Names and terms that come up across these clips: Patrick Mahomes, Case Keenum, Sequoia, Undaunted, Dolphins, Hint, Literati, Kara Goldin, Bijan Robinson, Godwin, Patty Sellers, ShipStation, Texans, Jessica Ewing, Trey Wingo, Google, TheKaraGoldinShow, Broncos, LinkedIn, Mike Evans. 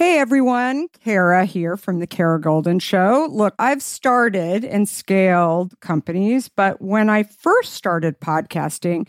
Hey everyone, Kara here from The Kara Goldin Show. Look, I've started and scaled companies, but when I first started podcasting,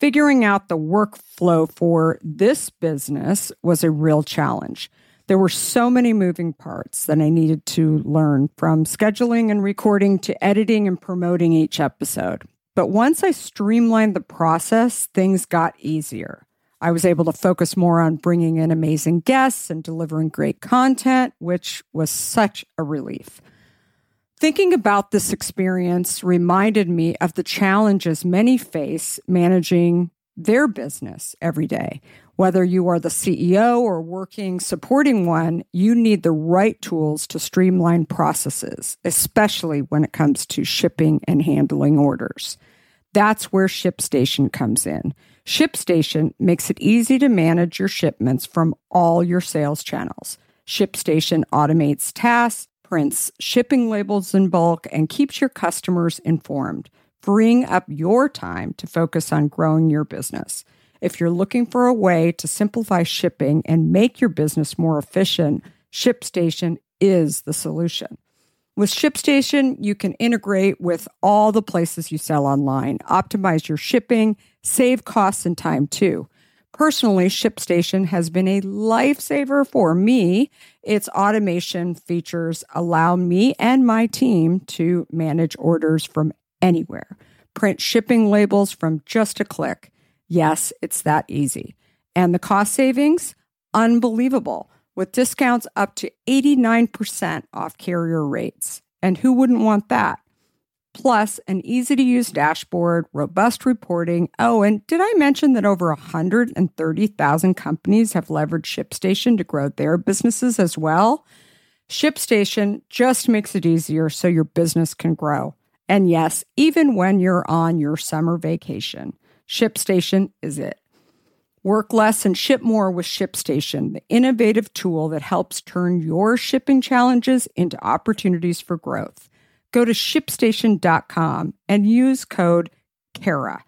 figuring out the workflow for this business was a real challenge. There were so many moving parts that I needed to learn, from scheduling and recording to editing and promoting each episode. But once I streamlined the process, things got easier. I was able to focus more on bringing in amazing guests and delivering great content, which was such a relief. Thinking about this experience reminded me of the challenges many face managing their business every day. Whether you are the CEO or working supporting one, you need the right tools to streamline processes, especially when it comes to shipping and handling orders. That's where ShipStation comes in. ShipStation makes it easy to manage your shipments from all your sales channels. ShipStation automates tasks, prints shipping labels in bulk, and keeps your customers informed, freeing up your time to focus on growing your business. If you're looking for a way to simplify shipping and make your business more efficient, ShipStation is the solution. With ShipStation, you can integrate with all the places you sell online, optimize your shipping, save costs and time too. Personally, ShipStation has been a lifesaver for me. Its automation features allow me and my team to manage orders from anywhere, print shipping labels from just a click. Yes, it's that easy. And the cost savings? Unbelievable. With discounts up to 89% off carrier rates. And who wouldn't want that? Plus, an easy-to-use dashboard, robust reporting. Oh, and did I mention that over 130,000 companies have leveraged ShipStation to grow their businesses as well? ShipStation just makes it easier so your business can grow. And yes, even when you're on your summer vacation, ShipStation is it. Work less and ship more with ShipStation, the innovative tool that helps turn your shipping challenges into opportunities for growth. Go to ShipStation.com and use code KARA,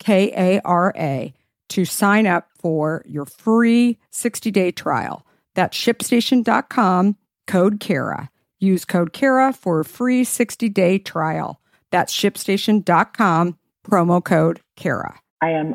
K-A-R-A, to sign up for your free 60-day trial. That's ShipStation.com, code KARA. Use code KARA for a free 60-day trial. That's ShipStation.com, promo code KARA. I am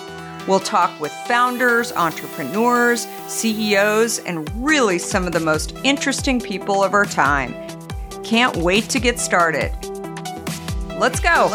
We'll talk with founders, entrepreneurs, CEOs, and really some of the most interesting people of our time. Can't wait to get started. Let's go.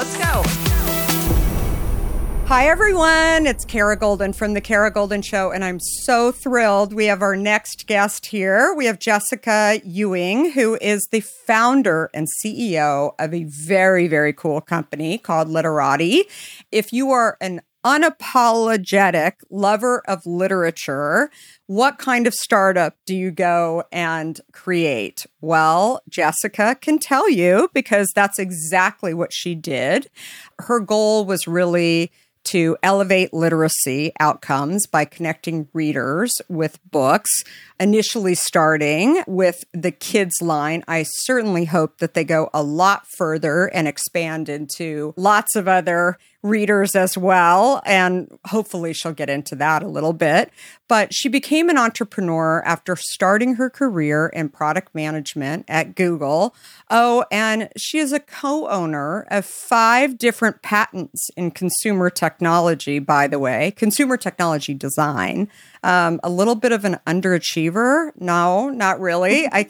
Hi, everyone. It's Kara Goldin from The Kara Goldin Show, and I'm so thrilled. We have our next guest here. We have Jessica Ewing, who is the founder and CEO of a very, very cool company called Literati. If you are an unapologetic lover of literature, what kind of startup do you go and create? Well, Jessica can tell you, because that's exactly what she did. Her goal was really to elevate literacy outcomes by connecting readers with books, initially starting with the kids line. I certainly hope that they go a lot further and expand into lots of other readers as well. And hopefully she'll get into that a little bit. But she became an entrepreneur after starting her career in product management at Google. Oh, and she is a co-owner of 5 different patents in consumer technology, by the way, consumer technology design. A little bit of an underachiever. No, not really. I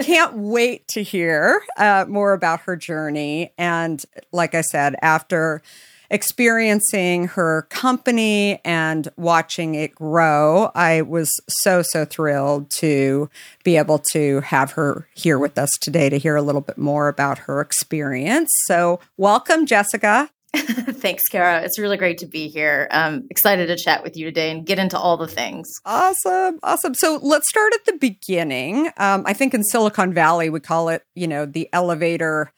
can't wait to hear more about her journey. And like I said, after experiencing her company and watching it grow, I was so thrilled to be able to have her here with us today to hear a little bit more about her experience. So welcome, Jessica. Thanks, Kara. It's really great to be here. Excited to chat with you today and get into all the things. Awesome. So let's start at the beginning. I think in Silicon Valley, we call it, the elevator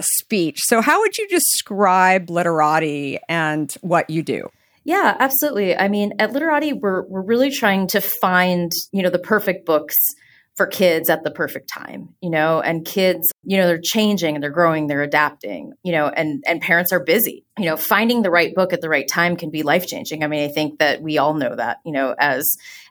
speech. So how would you describe Literati and what you do? Yeah, absolutely. I mean, at Literati, we're really trying to find, the perfect books for kids at the perfect time, and kids, they're changing and they're growing, they're adapting, and parents are busy, finding the right book at the right time can be life-changing. I mean, I think that we all know that,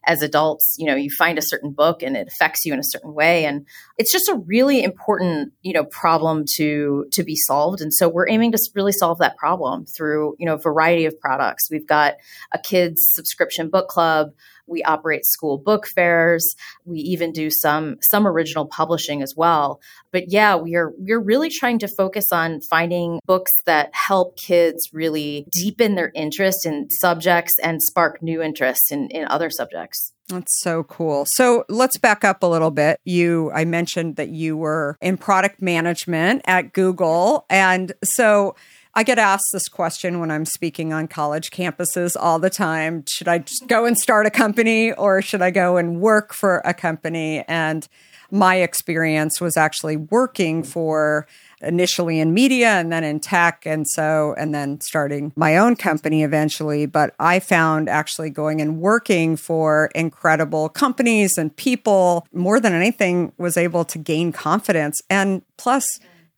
as adults, you find a certain book and it affects you in a certain way. And it's just a really important, problem to be solved. And so we're aiming to really solve that problem through, a variety of products. We've got a kids subscription book club. We operate school book fairs. We even do some original publishing as well. But yeah, we're really trying to focus on finding books that help kids really deepen their interest in subjects and spark new interests in other subjects. That's so cool. So let's back up a little bit. I mentioned that you were in product management at Google. And so I get asked this question when I'm speaking on college campuses all the time. Should I just go and start a company or should I go and work for a company? And my experience was actually working for initially in media and then in tech. And then starting my own company eventually. But I found actually going and working for incredible companies and people more than anything was able to gain confidence. And plus,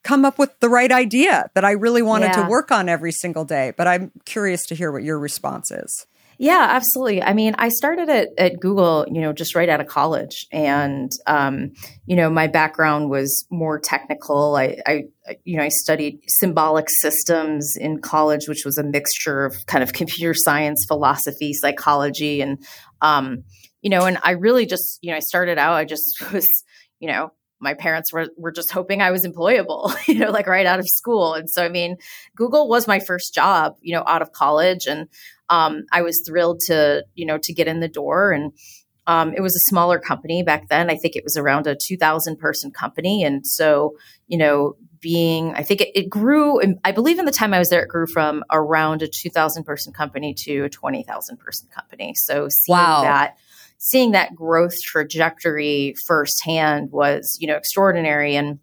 come up with the right idea that I really wanted to work on every single day. But I'm curious to hear what your response is. Yeah, absolutely. I mean, I started at Google, just right out of college. And, my background was more technical. I studied symbolic systems in college, which was a mixture of kind of computer science, philosophy, psychology. And, and I really just, I started out, I just was, my parents were just hoping I was employable, right out of school. And so, I mean, Google was my first job, out of college. And I was thrilled to get in the door. And it was a smaller company back then. I think it was around a 2,000 person company. And so, I think it grew, I believe in the time I was there, it grew from around a 2,000 person company to a 20,000 person company. So seeing that growth trajectory firsthand was, extraordinary. And,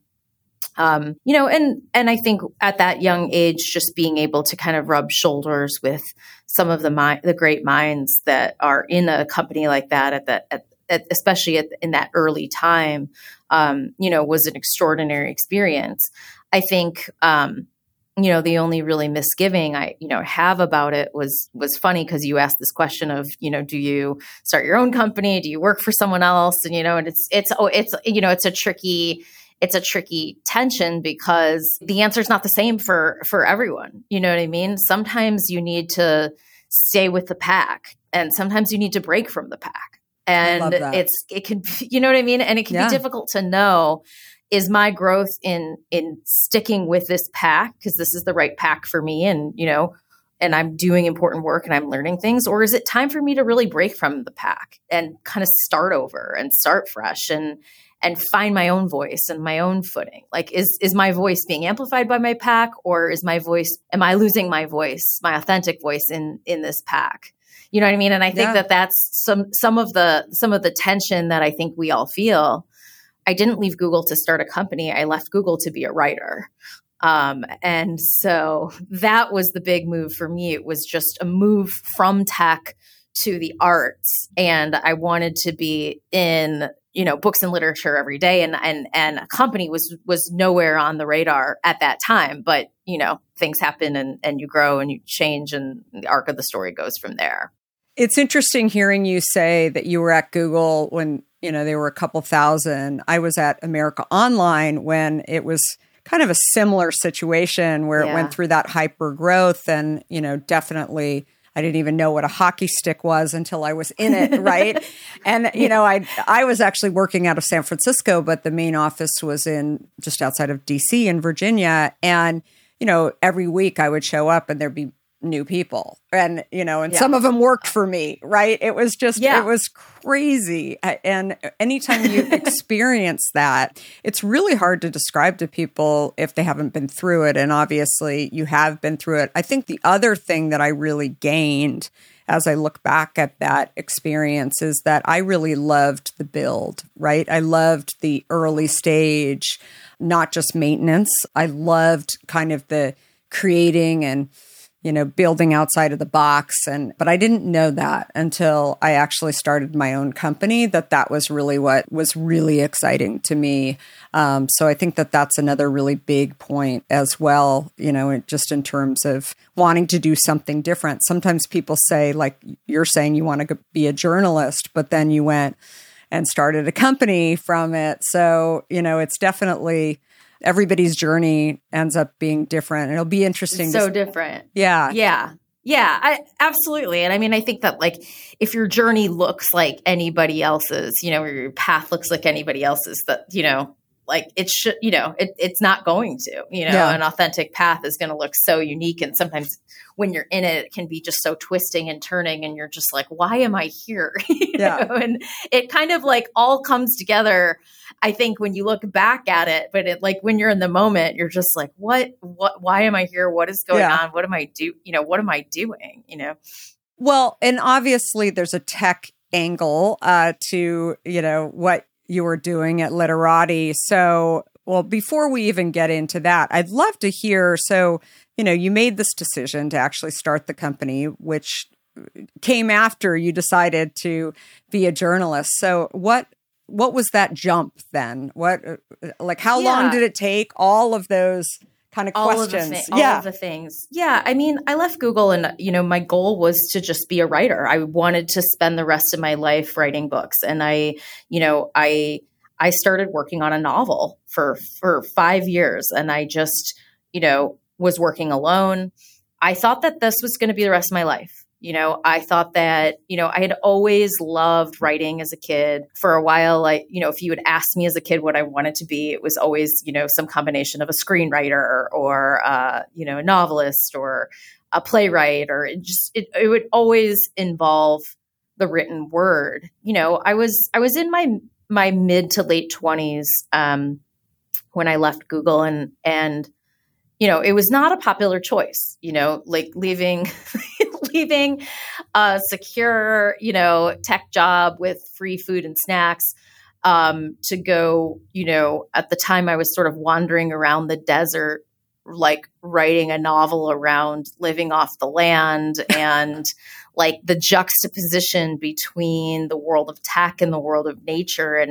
and I think at that young age, just being able to kind of rub shoulders with some of the great minds that are in a company like that especially in that early time, was an extraordinary experience. I think, the only really misgiving I, have about it was funny because you asked this question of, do you start your own company? Do you work for someone else? And, and it's a tricky, tension because the answer is not the same for everyone. You know what I mean? Sometimes you need to stay with the pack and sometimes you need to break from the pack. And it can, And it can be difficult to know, is my growth in sticking with this pack because this is the right pack for me and, and I'm doing important work and I'm learning things, or is it time for me to really break from the pack and kind of start over and start fresh and find my own voice and my own footing? Like, is my voice being amplified by my pack, or am I losing my voice, my authentic voice in this pack? You know what I mean? And I think that's some of the tension that I think we all feel. I didn't leave Google to start a company. I left Google to be a writer. And so that was the big move for me. It was just a move from tech to the arts. And I wanted to be in, books and literature every day. And a company was nowhere on the radar at that time. But, things happen and you grow and you change and the arc of the story goes from there. It's interesting hearing you say that you were at Google when there were a couple thousand. I was at America Online when it was kind of a similar situation where it went through that hyper growth. And, definitely I didn't even know what a hockey stick was until I was in it, right? And, I was actually working out of San Francisco, but the main office was in just outside of DC in Virginia. And, every week I would show up and there'd be new people. And, you know, and some of them worked for me, right? It was just, it was crazy. And anytime you experience that, it's really hard to describe to people if they haven't been through it. And obviously you have been through it. I think the other thing that I really gained as I look back at that experience is that I really loved the build, right? I loved the early stage, not just maintenance. I loved kind of the creating and, you know, building outside of the box. And, but I didn't know that until I actually started my own company, that that was really what was really exciting to me. So I think that that's another really big point as well, you know, just in terms of wanting to do something different. Sometimes people say, like you're saying, you want to be a journalist, but then you went and started a company from it. So, you know, it's definitely... everybody's journey ends up being different. And it'll be interesting. It's so different. Yeah. Yeah. Yeah. Absolutely. And I mean, I think that like, if your journey looks like anybody else's, you know, or your path looks like anybody else's, that, you know, like it should, you know, it's not going to, you know, an authentic path is going to look so unique. And sometimes when you're in it, it can be just so twisting and turning and you're just like, why am I here? you know? And it kind of like all comes together, I think, when you look back at it, but it like when you're in the moment, you're just like, what, why am I here? What is going on? What am I do? You know, what am I doing? You know? Well, and obviously there's a tech angle to, you know, what you were doing at Literati. So, well, before we even get into that, I'd love to hear, so, you know, you made this decision to actually start the company, which came after you decided to be a journalist. So what was that jump then? What, like, how long did it take? All of those kind of questions. All of the things. Yeah. I mean, I left Google and, you know, my goal was to just be a writer. I wanted to spend the rest of my life writing books. And I, you know, I started working on a novel for 5 years and I just, you know, was working alone. I thought that this was going to be the rest of my life. You know, I thought that, you know, I had always loved writing as a kid. For a while, I, you know, if you would ask me as a kid what I wanted to be, it was always, you know, some combination of a screenwriter or, you know, a novelist or a playwright, or it just, it would always involve the written word. You know, I was in my mid to late 20s, when I left Google and, you know, it was not a popular choice, you know, like leaving a secure, you know, tech job with free food and snacks to go, you know, at the time I was sort of wandering around the desert, like writing a novel around living off the land and like the juxtaposition between the world of tech and the world of nature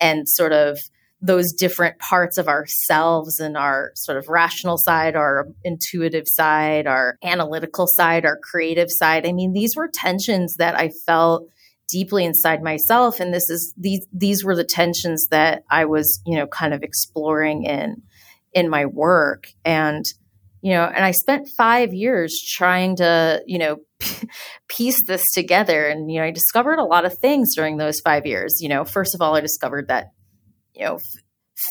and sort of those different parts of ourselves and our sort of rational side, our intuitive side, our analytical side, our creative side. I mean, these were tensions that I felt deeply inside myself. And this is, these were the tensions that I was, you know, kind of exploring in my work. And, you know, and I spent 5 years trying to, you know, piece this together. And, you know, I discovered a lot of things during those 5 years. You know, first of all, I discovered that, you know,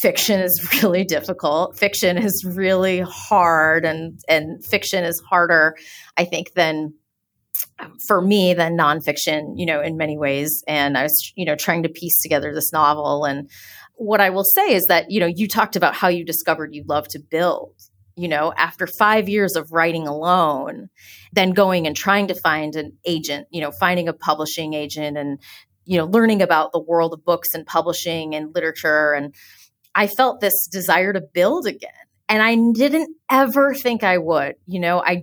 fiction is really difficult. Fiction is really hard, and fiction is harder, I think, than for me than nonfiction, you know, in many ways. And I was, you know, trying to piece together this novel. And what I will say is that, you know, you talked about how you discovered you love to build. You know, after 5 years of writing alone, then going and trying to find an agent, you know, finding a publishing agent and, you know, learning about the world of books and publishing and literature. And I felt this desire to build again. And I didn't ever think I would, you know, I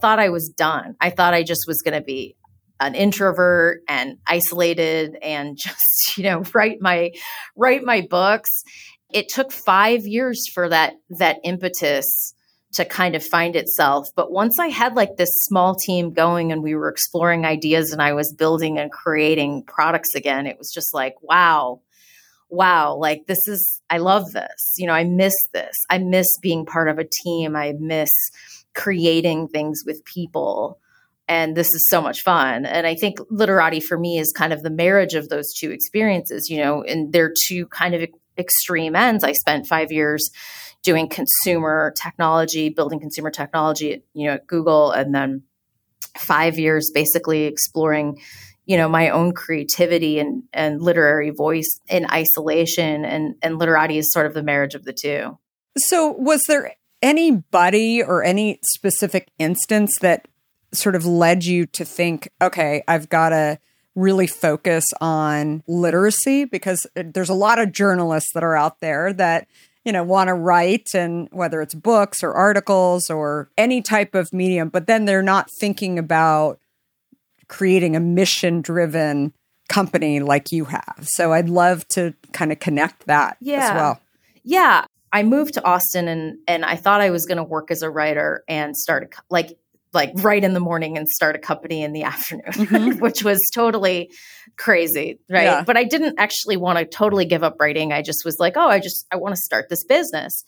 thought I was done. I thought I just was going to be an introvert and isolated and just, you know, write my books. It took 5 years for that impetus to kind of find itself. But once I had like this small team going and we were exploring ideas and I was building and creating products again, it was just like, wow, like this is, I love this. You know, I miss this. I miss being part of a team. I miss creating things with people. And this is so much fun. And I think Literati for me is kind of the marriage of those two experiences, you know, and they're two kind of extreme ends. I spent 5 years doing consumer technology, building consumer technology, at Google, and then 5 years basically exploring, my own creativity and literary voice in isolation. And Literati is sort of the marriage of the two. So was there anybody or any specific instance that sort of led you to think, okay, I've got to really focus on literacy? Because there's a lot of journalists that are out there that, want to write, and whether it's books or articles or any type of medium, but then they're not thinking about creating a mission-driven company like you have. So I'd love to kind of connect that as well. Yeah. I moved to Austin and I thought I was going to work as a writer and start like right in the morning and start a company in the afternoon, mm-hmm. which was totally crazy. Right. Yeah. But I didn't actually want to totally give up writing. I just was like, I want to start this business.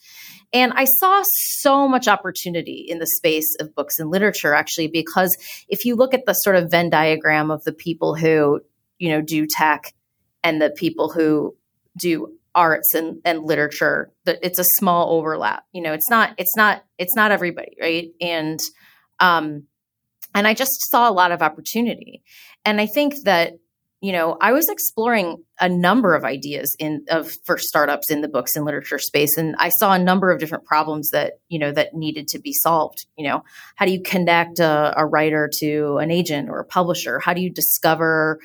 And I saw so much opportunity in the space of books and literature, actually, because if you look at the sort of Venn diagram of the people who, do tech and the people who do arts and literature, it's a small overlap. It's not everybody. Right. And I just saw a lot of opportunity. And I think that, I was exploring a number of ideas for startups in the books and literature space. And I saw a number of different problems that, that needed to be solved. How do you connect a writer to an agent or a publisher? How do you discover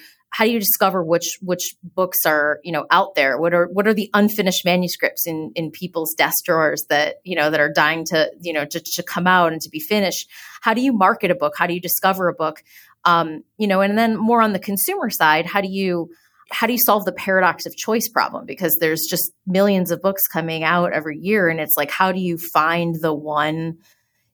which books are, out there? What are the unfinished manuscripts in people's desk drawers that, that are dying to, to come out and to be finished? How do you market a book? How do you discover a book? And then more on the consumer side, how do you solve the paradox of choice problem? Because there's just millions of books coming out every year. And it's like, how do you find the one,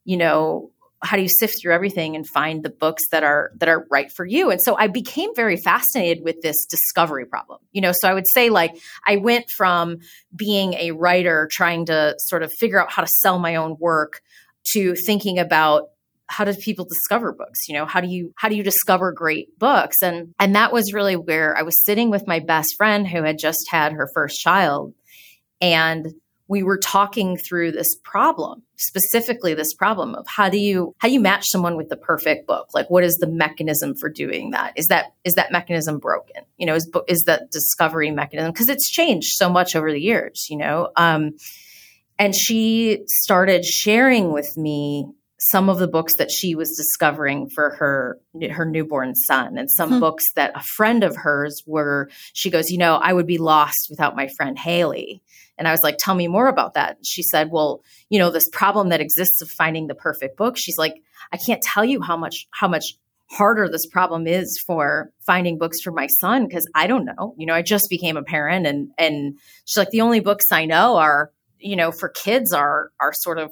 how do you sift through everything and find the books that are right for you? And so I became very fascinated with this discovery problem. So I would say I went from being a writer trying to sort of figure out how to sell my own work to thinking about how do people discover books? How do you discover great books? And that was really where I was sitting with my best friend who had just had her first child, and we were talking through this problem, specifically this problem of how do you match someone with the perfect book? Like, what is the mechanism for doing that? Is that mechanism broken? Is that discovery mechanism? Because it's changed so much over the years, and she started sharing with me some of the books that she was discovering for her newborn son, and some books that a friend of hers she goes, I would be lost without my friend Haley. And I was like, tell me more about that. She said, well, this problem that exists of finding the perfect book. She's like, I can't tell you how much harder this problem is for finding books for my son. Cause I don't know, I just became a parent, and she's like, the only books I know are, for kids are sort of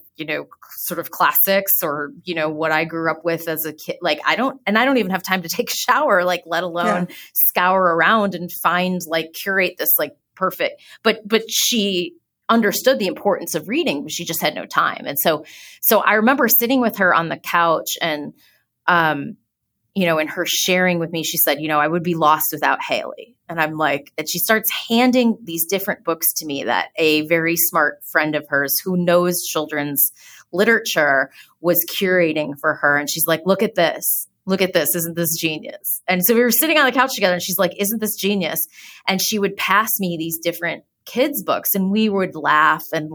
classics or, what I grew up with as a kid. I don't even have time to take a shower, let alone scour around and find, curate this, perfect. But she understood the importance of reading, but she just had no time. And so I remember sitting with her on the couch and, and her sharing with me, she said, I would be lost without Haley. And I'm like, and she starts handing these different books to me that a very smart friend of hers who knows children's literature was curating for her. And she's like, look at this. Isn't this genius? And so we were sitting on the couch together and she's like, isn't this genius? And she would pass me these different kids books and we would laugh. And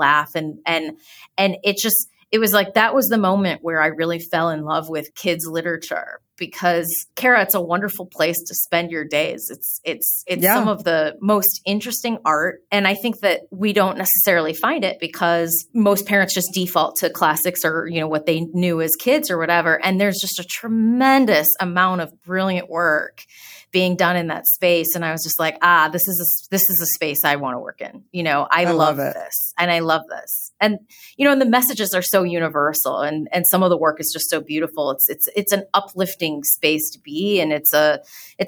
it was like, that was the moment where I really fell in love with kids literature, because Kara, it's a wonderful place to spend your days. It's some of the most interesting art. And I think that we don't necessarily find it because most parents just default to classics or, what they knew as kids or whatever. And there's just a tremendous amount of brilliant work being done in that space. And I was just like, this is a space I want to work in. I love this and I love this. And, and the messages are so universal and some of the work is just so beautiful. It's an uplifting space to be. And it's a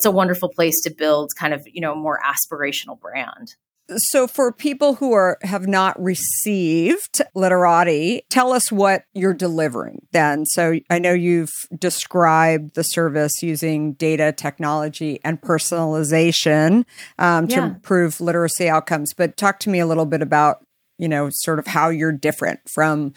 wonderful place to build kind of, more aspirational brand. So for people who have not received Literati, tell us what you're delivering then. So I know you've described the service using data, technology, and personalization to improve literacy outcomes. But talk to me a little bit about, you know, sort of how you're different from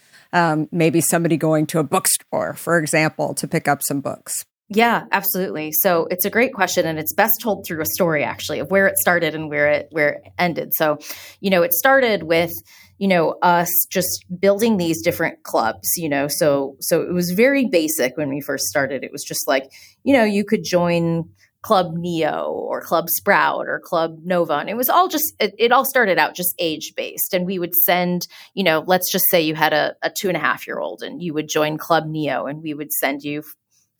maybe somebody going to a bookstore, for example, to pick up some books. Yeah, absolutely. So it's a great question, and it's best told through a story, actually, of where it started and where it ended. So, you know, it started with, you know, us just building these different clubs, you know, so it was very basic when we first started. It was just like, you know, you could join Club Neo or Club Sprout or Club Nova. And it was all just, it all started out just age-based. And we would send, you know, let's just say you had a 2.5-year-old and you would join Club Neo, and we would send you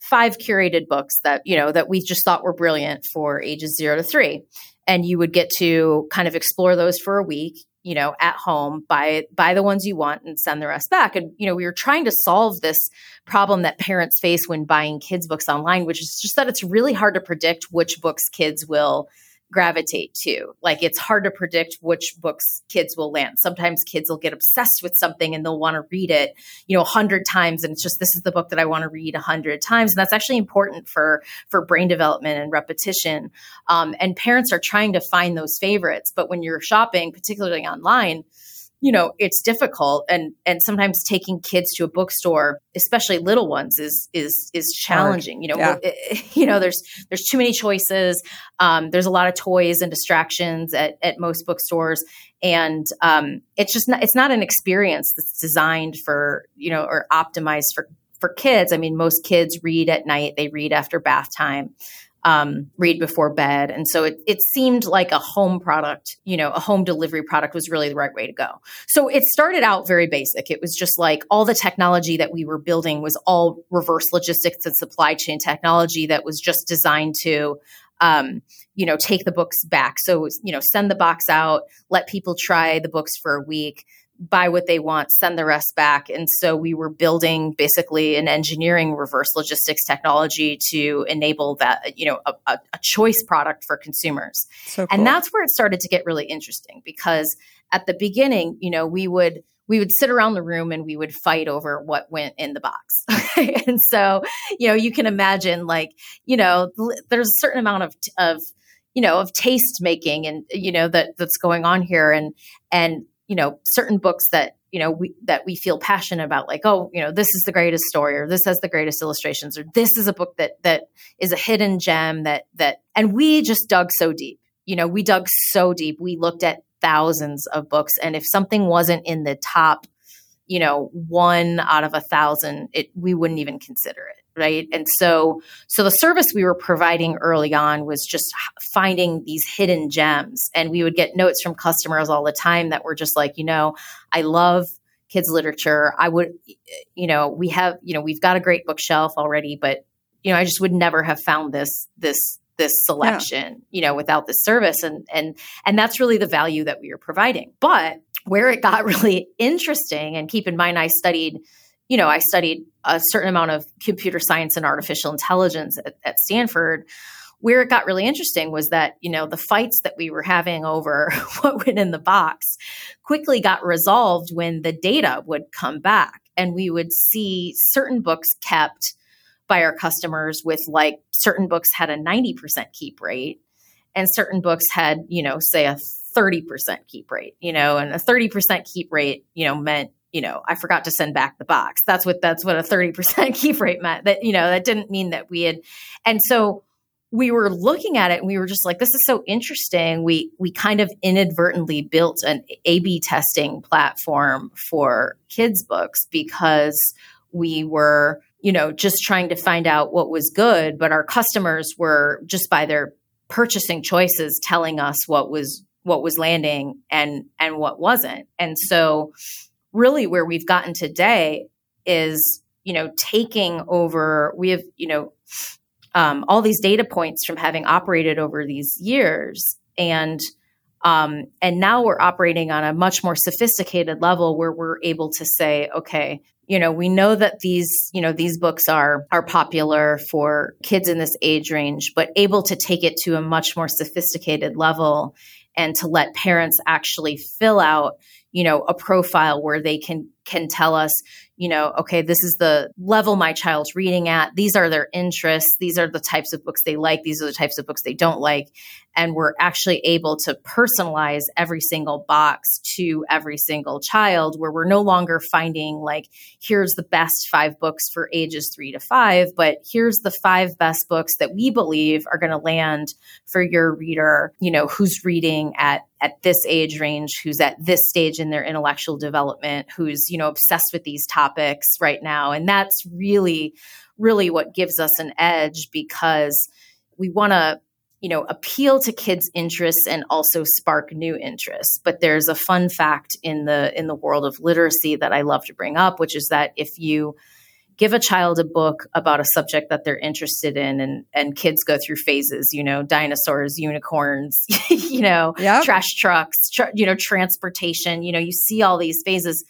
5 curated books that, you know, that we just thought were brilliant for ages 0 to 3. And you would get to kind of explore those for a week, you know, at home, buy the ones you want and send the rest back. And, you know, we were trying to solve this problem that parents face when buying kids books online, which is just that it's really hard to predict which books kids will gravitate to. Like, it's hard to predict which books kids will land. Sometimes kids will get obsessed with something and they'll want to read it, you know, 100 times. And it's just, this is the book that I want to read 100 times. And that's actually important for brain development and repetition. And parents are trying to find those favorites. But when you're shopping, particularly online, you know, it's difficult. And sometimes taking kids to a bookstore, especially little ones, is challenging. You know, there's too many choices. There's a lot of toys and distractions at most bookstores. And it's just not, it's not an experience that's designed for, you know, or optimized for kids. I mean, most kids read at night, they read after bath time. Read before bed. And so it seemed like a home product, you know, a home delivery product was really the right way to go. So it started out very basic. It was just like all the technology that we were building was all reverse logistics and supply chain technology that was just designed to, you know, take the books back. So, you know, send the box out, let people try the books for a week, buy what they want, send the rest back. And so we were building basically an engineering reverse logistics technology to enable that, you know, a choice product for consumers. So cool. And that's where it started to get really interesting, because at the beginning, you know, we would sit around the room and we would fight over what went in the box. And so, you know, you can imagine, like, you know, there's a certain amount of, you know, of taste making and, you know, that's going on here. And, you know, certain books that, you know, that we feel passionate about, like, oh, you know, this is the greatest story, or this has the greatest illustrations, or this is a book that is a hidden gem that, and we just dug so deep, you know, we dug so deep. We looked at thousands of books, and if something wasn't in the top, you know, 1 out of 1,000, we wouldn't even consider it. Right. And so the service we were providing early on was just finding these hidden gems. And we would get notes from customers all the time that were just like, you know, I love kids literature. I would, you know, we have, you know, we've got a great bookshelf already, but, you know, I just would never have found this selection, you know, without this service. And that's really the value that we were providing. But where it got really interesting, and keep in mind, I studied a certain amount of computer science and artificial intelligence at Stanford. Where it got really interesting was that, you know, the fights that we were having over what went in the box quickly got resolved when the data would come back, and we would see certain books kept by our customers with, like, certain books had a 90% keep rate, and certain books had, you know, say a 30% keep rate, you know, and a 30% keep rate, you know, meant, you know, I forgot to send back the box. That's what a 30% keep rate meant. That, you know, that didn't mean that we had. And so we were looking at it and we were just like, this is so interesting. We kind of inadvertently built an A/B testing platform for kids books, because we were, you know, just trying to find out what was good, but our customers were just by their purchasing choices telling us what was landing and what wasn't. And so really where we've gotten today is, you know, taking over, we have, you know, all these data points from having operated over these years. And now we're operating on a much more sophisticated level where we're able to say, okay, you know, we know that these books are popular for kids in this age range, but able to take it to a much more sophisticated level and to let parents actually fill out, you know, a profile where they can tell us, you know, okay, this is the level my child's reading at. These are their interests. These are the types of books they like. These are the types of books they don't like. And we're actually able to personalize every single box to every single child, where we're no longer finding like, here's the best 5 books for ages 3 to 5, but here's the 5 best books that we believe are going to land for your reader, you know, who's reading at this age range, who's at this stage in their intellectual development, who's, you know, obsessed with these topics right now. And that's really, really what gives us an edge, because we want to, you know, appeal to kids' interests and also spark new interests. But there's a fun fact in the world of literacy that I love to bring up, which is that if you give a child a book about a subject that they're interested in, and kids go through phases, you know, dinosaurs, unicorns, you know, yep, trash trucks, you know, transportation, you know, you see all these phases.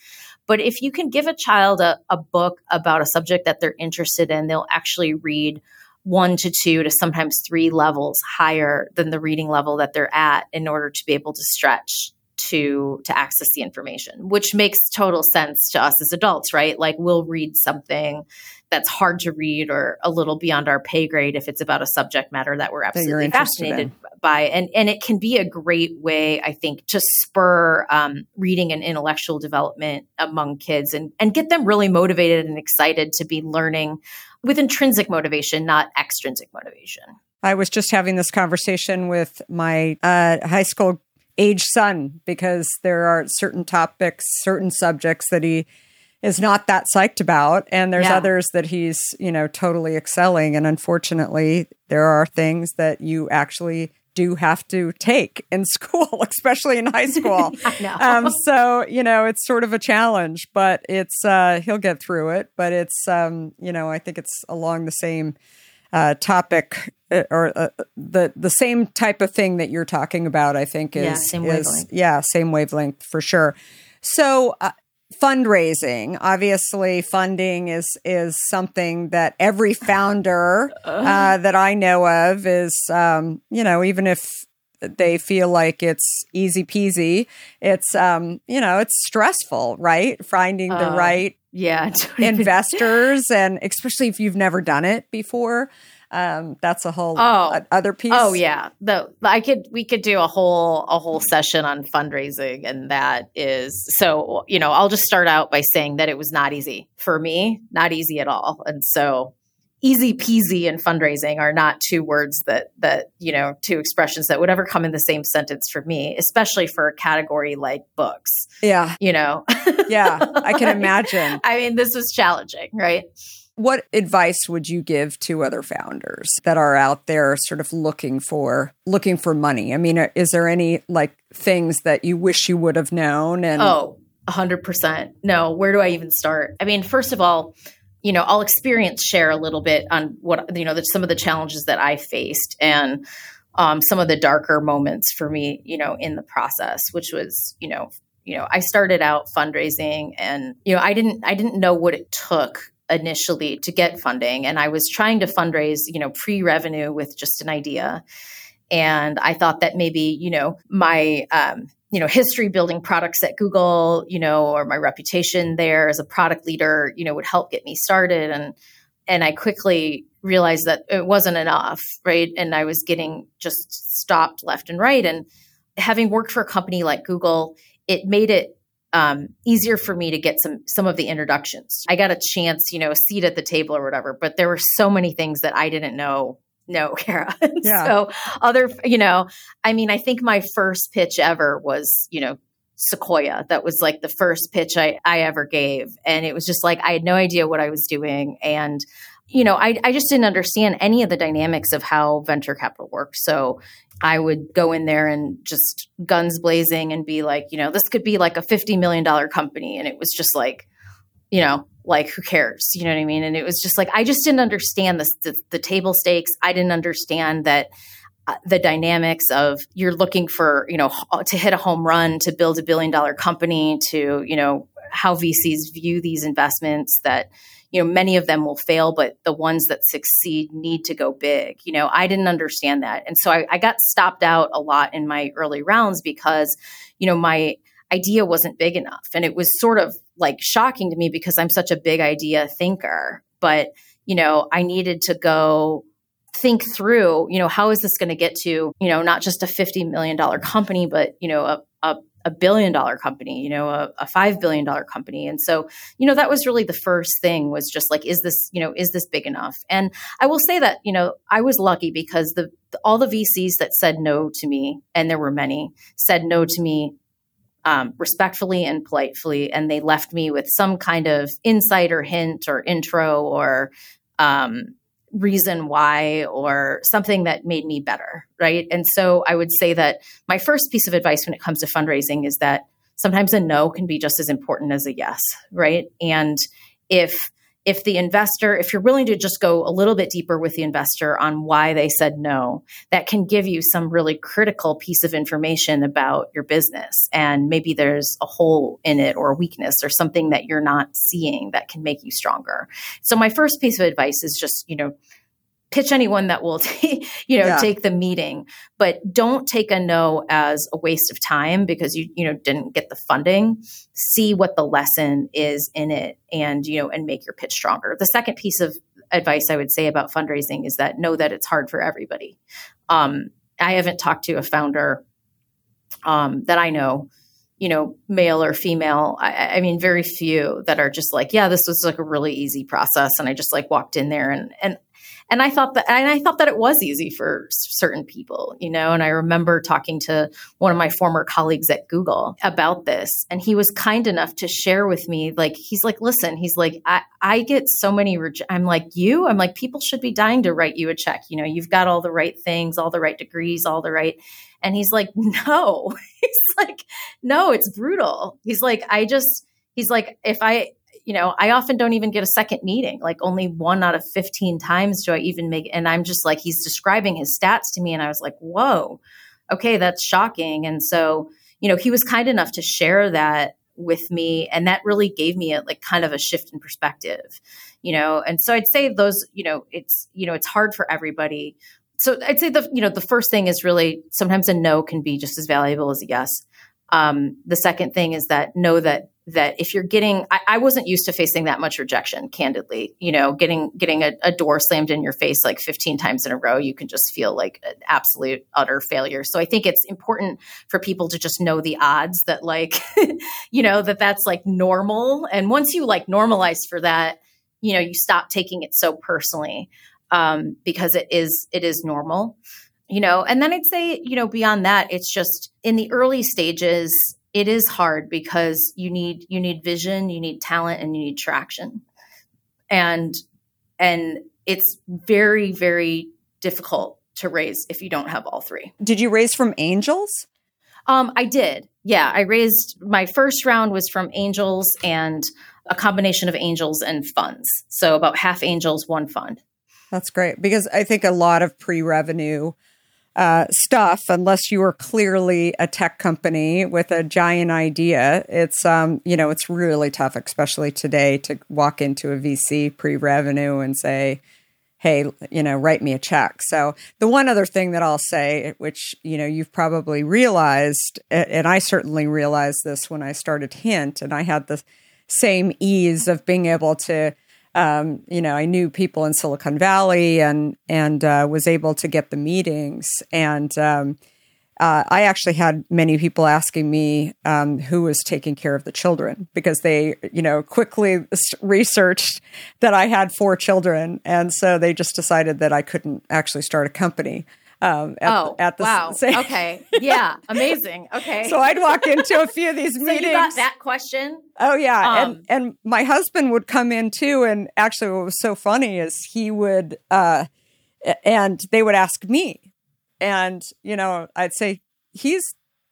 But if you can give a child a book about a subject that they're interested in, they'll actually read 1 to 2 to sometimes 3 levels higher than the reading level that they're at in order to be able to stretch to access the information, which makes total sense to us as adults, right? Like, we'll read something that's hard to read or a little beyond our pay grade if it's about a subject matter that we're absolutely fascinated by. And it can be a great way, I think, to spur reading and intellectual development among kids and get them really motivated and excited to be learning with intrinsic motivation, not extrinsic motivation. I was just having this conversation with my high school age son, because there are certain topics, certain subjects that he is not that psyched about. And there's others that he's, you know, totally excelling. And unfortunately, there are things that you actually do have to take in school, especially in high school. I know. So, you know, it's sort of a challenge, but it's, he'll get through it. But it's, you know, I think it's along the same topic, or the same type of thing that you're talking about, I think is same wavelength for sure. So fundraising, obviously, funding is something that every founder that I know of is, you know, even if they feel like it's easy peasy, it's, you know, it's stressful, right? Finding the right investors, and especially if you've never done it before. That's a whole other piece. Oh yeah, we could do a whole session on fundraising, and that is so. You know, I'll just start out by saying that it was not easy for me, not easy at all. And so, easy peasy and fundraising are not 2 words that you know, 2 expressions that would ever come in the same sentence for me, especially for a category like books. Yeah, you know. Yeah, I can imagine. I mean, this was challenging, right? What advice would you give to other founders that are out there sort of looking for money? I mean, is there any like things that you wish you would have known? And 100%. No, where do I even start? I mean, first of all, you know, I'll share a little bit on what, you know, some of the challenges that I faced and some of the darker moments for me, you know, in the process, which was, you know, I started out fundraising, and, you know, I didn't know what it took initially to get funding. And I was trying to fundraise, you know, pre-revenue with just an idea. And I thought that maybe, you know, my, you know, history building products at Google, you know, or my reputation there as a product leader, you know, would help get me started. And I quickly realized that it wasn't enough, right? And I was getting just stopped left and right. And having worked for a company like Google, it made it easier for me to get some of the introductions. I got a chance, you know, a seat at the table or whatever, but there were so many things that I didn't know, Kara. Yeah. So you know, I mean, I think my first pitch ever was, you know, Sequoia. That was like the first pitch I ever gave. And it was just like, I had no idea what I was doing. And, you know, I just didn't understand any of the dynamics of how venture capital works. So I would go in there and just guns blazing and be like, you know, this could be like a $50 million company. And it was just like, you know, like, who cares? You know what I mean? And it was just like, I just didn't understand the table stakes. I didn't understand that the dynamics of you're looking for, you know, to hit a home run, to build a $1 billion company, to, you know, how VCs view these investments, that, you know, many of them will fail, but the ones that succeed need to go big. You know, I didn't understand that. And so I got stopped out a lot in my early rounds because, you know, my idea wasn't big enough. And it was sort of like shocking to me because I'm such a big idea thinker, but, you know, I needed to go think through, you know, how is this going to get to, you know, not just a $50 million company, but, you know, a $1 billion company, you know, a $5 billion company. And so, you know, that was really the first thing was just like, is this big enough? And I will say that, you know, I was lucky because all the VCs that said no to me, and there were many, said no to me respectfully and politely. And they left me with some kind of insight or hint or intro or, reason why or something that made me better, right? And so I would say that my first piece of advice when it comes to fundraising is that sometimes a no can be just as important as a yes, right? And if the investor, if you're willing to just go a little bit deeper with the investor on why they said no, that can give you some really critical piece of information about your business. And maybe there's a hole in it or a weakness or something that you're not seeing that can make you stronger. So my first piece of advice is just, you know, pitch anyone that will, take the meeting, but don't take a no as a waste of time because you didn't get the funding. See what the lesson is in it and, you know, and make your pitch stronger. The second piece of advice I would say about fundraising is that know that it's hard for everybody. I haven't talked to a founder that I know, you know, male or female, I mean, very few that are just like, yeah, this was like a really easy process. And I just like walked in there and I thought that it was easy for certain people, you know, and I remember talking to one of my former colleagues at Google about this. And he was kind enough to share with me, like, he's like, listen, he's like, I get so many, I'm like, people should be dying to write you a check. You know, you've got all the right things, all the right degrees, all the right. And he's like, no, it's brutal. He's like, I often don't even get a second meeting, like only 1 out of 15 times do I even make. And I'm just like, he's describing his stats to me. And I was like, whoa, okay, that's shocking. And so, you know, he was kind enough to share that with me. And that really gave me a like kind of a shift in perspective, you know? And so I'd say those, you know, it's hard for everybody. So I'd say the first thing is really sometimes a no can be just as valuable as a yes. The second thing is that know that if you're getting, I wasn't used to facing that much rejection, candidly, you know, getting a door slammed in your face like 15 times in a row, you can just feel like an absolute utter failure. So I think it's important for people to just know the odds that like, you know, that's like normal. And once you like normalize for that, you know, you stop taking it so personally, because it is normal, you know, and then I'd say, you know, beyond that, it's just in the early stages, it is hard because you need vision, you need talent, and you need traction. And it's very, very difficult to raise if you don't have all three. Did you raise from angels? I did. Yeah. I raised, my first round was from angels and a combination of angels and funds. So about half angels, one fund. That's great. Because I think a lot of pre-revenue stuff, unless you are clearly a tech company with a giant idea, it's it's really tough, especially today, to walk into a VC pre-revenue and say, "Hey, you know, write me a check." So the one other thing that I'll say, which you know you've probably realized, and I certainly realized this when I started Hint, and I had the same ease of being able to. I knew people in Silicon Valley and was able to get the meetings. And I actually had many people asking me who was taking care of the children because they, you know, quickly researched that I had 4 children. And so they just decided that I couldn't actually start a company. Wow. Same. Okay. Yeah. Amazing. Okay. So I'd walk into a few of these meetings. You got that question? Oh yeah. And my husband would come in too. And actually what was so funny is he would, and they would ask me and, you know, I'd say he's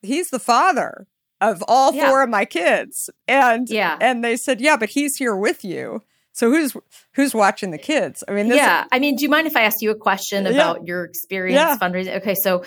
the father of all 4 of my kids. And they said, yeah, but he's here with you. So who's watching the kids? I mean, do you mind if I ask you a question about your experience fundraising? Okay, so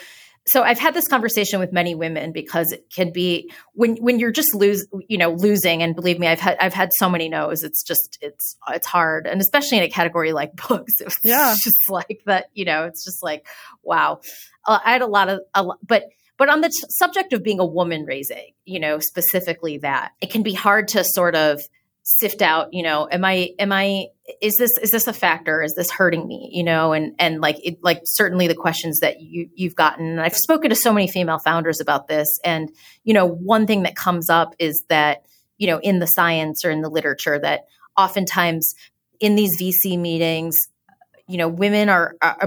So I've had this conversation with many women because it can be when you're just losing, and believe me, I've had so many no's. It's just, it's hard. And especially in a category like books, it's just like that, it's just like, wow. I had but on the subject of being a woman raising, specifically that, it can be hard to sort of sift out, is this a factor? Is this hurting me? And certainly the questions that you've gotten, and I've spoken to so many female founders about this. And, one thing that comes up is that, in the science or in the literature, that oftentimes in these VC meetings, women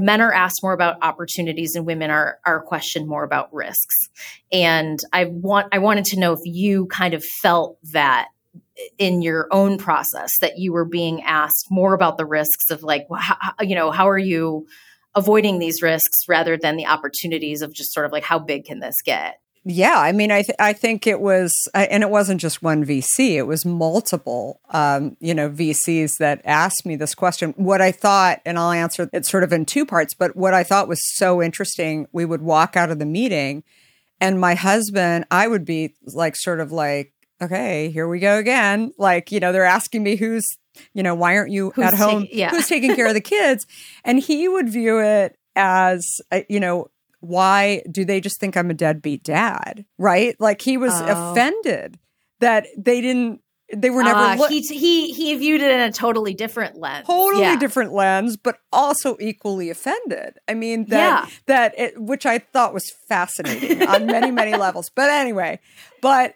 men are asked more about opportunities and women are questioned more about risks. And I wanted to know if you kind of felt that in your own process, that you were being asked more about the risks of how are you avoiding these risks rather than the opportunities of just sort of like, how big can this get? Yeah. I mean, I think it was, and it wasn't just one VC, it was multiple, VCs that asked me this question. What I thought, and I'll answer it sort of in two parts, but what I thought was so interesting, we would walk out of the meeting and my husband, I would be like, sort of like, okay, here we go again. Like, they're asking me why aren't you at home? Who's taking care of the kids? And he would view it as, why do they just think I'm a deadbeat dad? Right? Like he was offended that they were never. He viewed it in a totally different lens. Different lens, but also equally offended. I mean, which I thought was fascinating on many, many levels. But anyway, but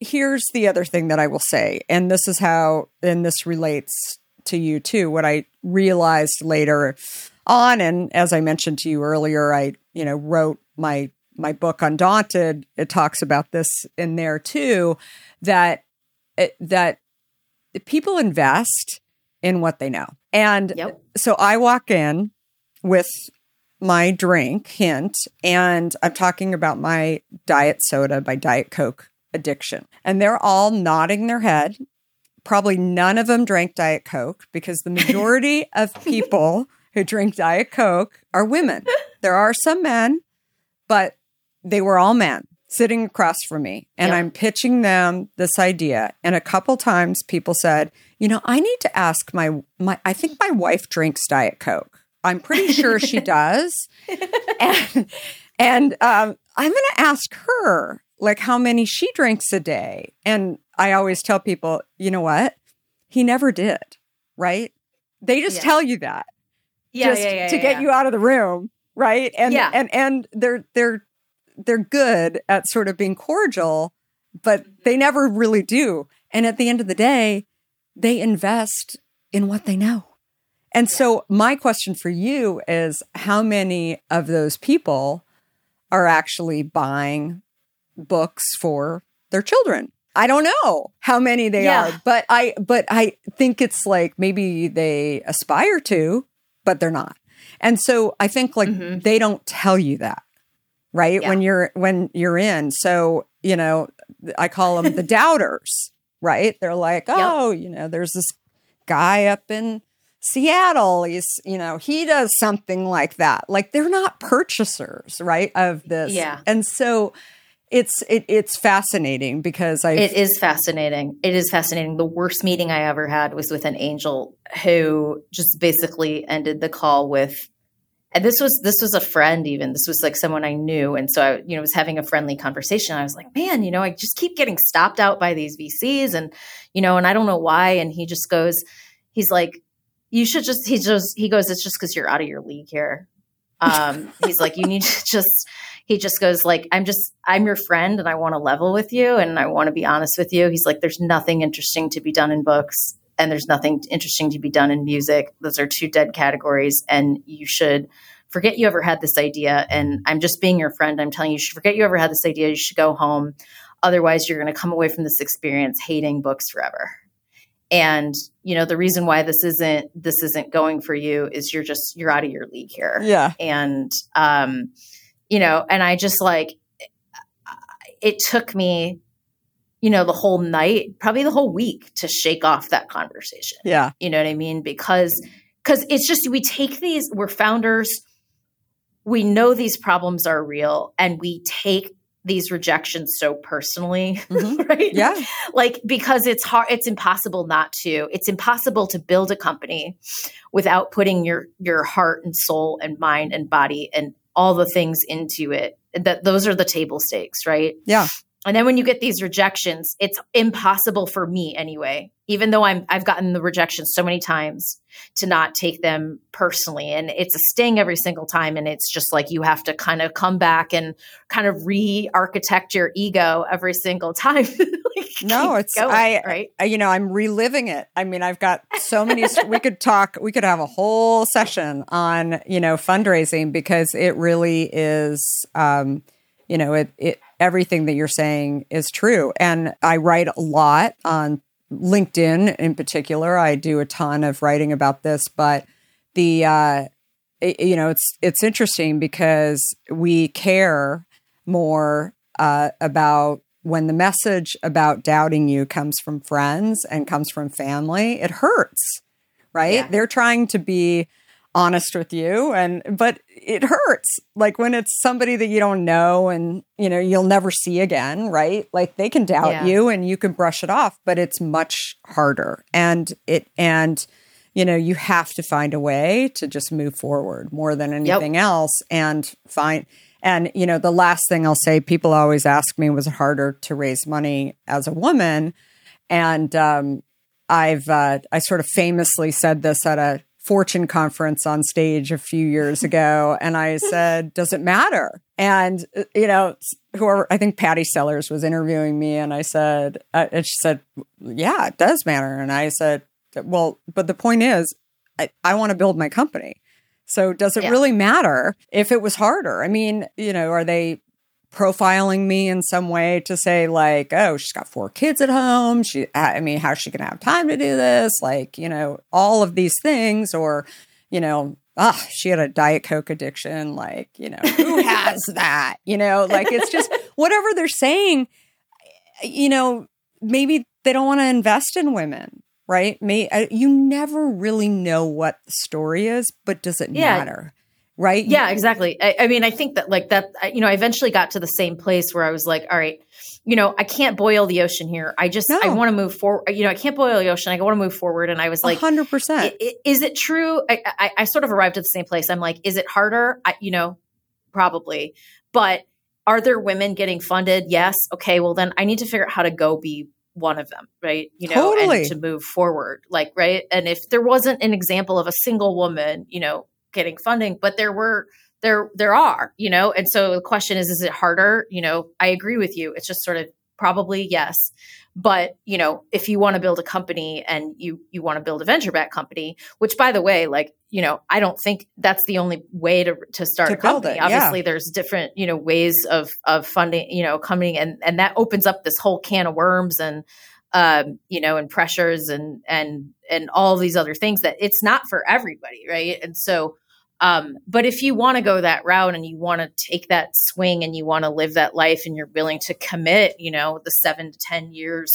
here's the other thing that I will say, and this is how, and this relates to you too, what I realized later on. And as I mentioned to you earlier, I, wrote my book Undaunted. It talks about this in there too, that people invest in what they know. And so I walk in with my drink, Hint, and I'm talking about my diet soda, my Diet Coke addiction. And they're all nodding their head. Probably none of them drank Diet Coke because the majority of people who drink Diet Coke are women. There are some men, but they were all men sitting across from me. And I'm pitching them this idea. And a couple times people said, I need to ask my I think my wife drinks Diet Coke. I'm pretty sure she does. And I'm going to ask her, like, how many she drinks a day. And I always tell people, you know what? He never did, right? They just tell you that to get you out of the room, right? And and they're good at sort of being cordial, but they never really do. And at the end of the day, they invest in what they know. And so my question for you is, how many of those people are actually buying books for their children? I don't know how many they are, but I think it's like maybe they aspire to, but they're not. And so I think they don't tell you that, right? Yeah. When you're in. So, I call them the doubters, right? They're like, there's this guy up in Seattle, he does something like that. Like, they're not purchasers, right, of this. Yeah. And so it's fascinating because it is fascinating. It is fascinating. The worst meeting I ever had was with an angel who just basically ended the call with, and this was a friend even. This was like someone I knew. And so I, was having a friendly conversation. I was like, man, I just keep getting stopped out by these VCs and, and I don't know why. And he just goes, he's like, he goes, it's just because you're out of your league here. He's like, you need to just, he just goes like, I'm your friend and I want to level with you. And I want to be honest with you. He's like, there's nothing interesting to be done in books and there's nothing interesting to be done in music. Those are two dead categories. And you should forget you ever had this idea. And I'm just being your friend. I'm telling you, you should forget you ever had this idea. You should go home. Otherwise you're going to come away from this experience hating books forever. And, the reason why this isn't going for you is you're out of your league here. Yeah. And, and I just like, it took me, the whole night, probably the whole week to shake off that conversation. Yeah. You know what I mean? Because it's just, we're founders. we know these problems are real and we take these rejections so personally, right? Yeah. Like, because it's hard, it's impossible not to, it's impossible to build a company without putting your heart and soul and mind and body and all the things into it. That those are the table stakes, right? Yeah. And then when you get these rejections, it's impossible for me anyway, even though I've gotten the rejections so many times, to not take them personally. And it's a sting every single time. And it's just like, you have to kind of come back and kind of re-architect your ego every single time. Like, no, it's, going, right? I'm reliving it. I mean, I've got so many, we could have a whole session on, fundraising, because it really is, everything that you're saying is true. And I write a lot on LinkedIn in particular. I do a ton of writing about this, but it's interesting because we care more about when the message about doubting you comes from friends and comes from family. It hurts, right? Yeah. They're trying to be honest with you, but it hurts. Like when it's somebody that you don't know and you'll never see again, right? Like they can doubt you and you can brush it off, but it's much harder. And you have to find a way to just move forward more than anything else. And the last thing I'll say, people always ask me, was it harder to raise money as a woman? And I sort of famously said this at a Fortune conference on stage a few years ago. And I said, does it matter? And, I think Patty Sellers was interviewing me, and I said, and she said, yeah, it does matter. And I said, well, but the point is, I want to build my company. So does it really matter if it was harder? I mean, are they profiling me in some way to say like, oh, she's got 4 kids at home. How's she going to have time to do this? Like, all of these things, or, she had a Diet Coke addiction. Like, who has that? Like, it's just whatever they're saying, maybe they don't want to invest in women, right? You never really know what the story is, but does it matter? Right? Yeah, exactly. I think that I eventually got to the same place where I was like, all right, I can't boil the ocean here. I want to move forward. I can't boil the ocean. I want to move forward. And I was like, 100%. Is it true? I sort of arrived at the same place. I'm like, is it harder? Probably. But are there women getting funded? Yes. Okay. Well, then I need to figure out how to go be one of them, right? Totally. And to move forward, like, right. And if there wasn't an example of a single woman, getting funding, but there are, and so the question is it harder? I agree with you. It's just sort of probably yes. But, if you want to build a company and you want to build a venture-backed company, which by the way, like, I don't think that's the only way to start a company. Obviously there's different, ways of funding, coming and that opens up this whole can of worms and, and pressures and all these other things that it's not for everybody. Right. And so, but if you want to go that route and you want to take that swing and you want to live that life and you're willing to commit, the 7 to 10 years,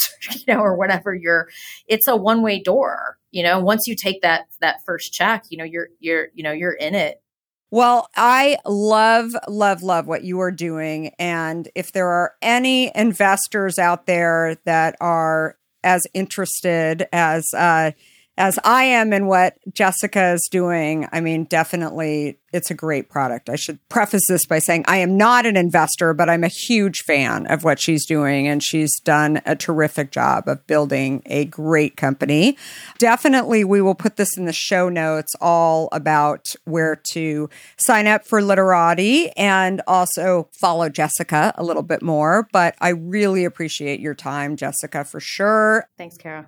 or whatever it's a one-way door, once you take that first check, you're in it. Well, I love, love, love what you are doing. And if there are any investors out there that are as interested as I am in what Jessica is doing, I mean, definitely, it's a great product. I should preface this by saying I am not an investor, but I'm a huge fan of what she's doing, and she's done a terrific job of building a great company. Definitely, we will put this in the show notes, all about where to sign up for Literati and also follow Jessica a little bit more. But I really appreciate your time, Jessica, for sure. Thanks, Kara.